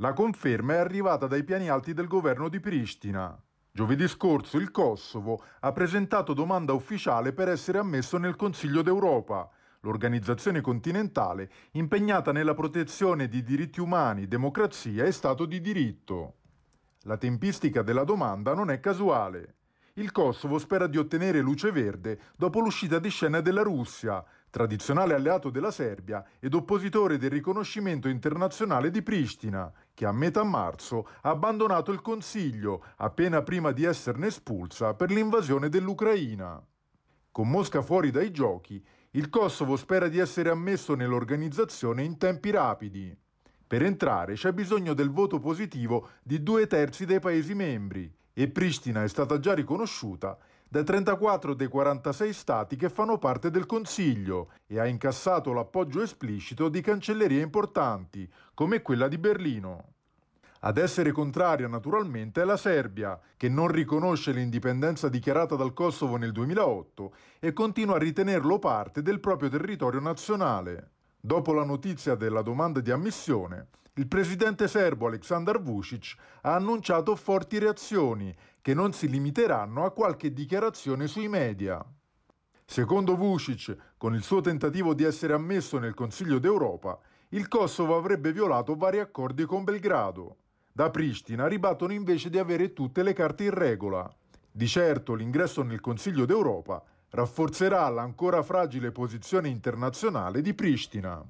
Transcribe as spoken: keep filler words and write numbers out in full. La conferma è arrivata dai piani alti del governo di Pristina. Giovedì scorso il Kosovo ha presentato domanda ufficiale per essere ammesso nel Consiglio d'Europa, l'organizzazione continentale impegnata nella protezione di diritti umani, democrazia e Stato di diritto. La tempistica della domanda non è casuale. Il Kosovo spera di ottenere luce verde dopo l'uscita di scena della Russia, tradizionale alleato della Serbia ed oppositore del riconoscimento internazionale di Pristina, che a metà marzo ha abbandonato il Consiglio appena prima di esserne espulsa per l'invasione dell'Ucraina. Con Mosca fuori dai giochi, il Kosovo spera di essere ammesso nell'organizzazione in tempi rapidi. Per entrare c'è bisogno del voto positivo di due terzi dei Paesi membri, e Pristina è stata già riconosciuta da trentaquattro dei quarantasei stati che fanno parte del Consiglio e ha incassato l'appoggio esplicito di cancellerie importanti, come quella di Berlino. Ad essere contraria naturalmente è la Serbia, che non riconosce l'indipendenza dichiarata dal Kosovo nel duemilaotto e continua a ritenerlo parte del proprio territorio nazionale. Dopo la notizia della domanda di ammissione, il presidente serbo Aleksandar Vucic ha annunciato forti reazioni che non si limiteranno a qualche dichiarazione sui media. Secondo Vucic, con il suo tentativo di essere ammesso nel Consiglio d'Europa, il Kosovo avrebbe violato vari accordi con Belgrado. Da Pristina ribattono invece di avere tutte le carte in regola. Di certo l'ingresso nel Consiglio d'Europa rafforzerà l'ancora fragile posizione internazionale di Pristina.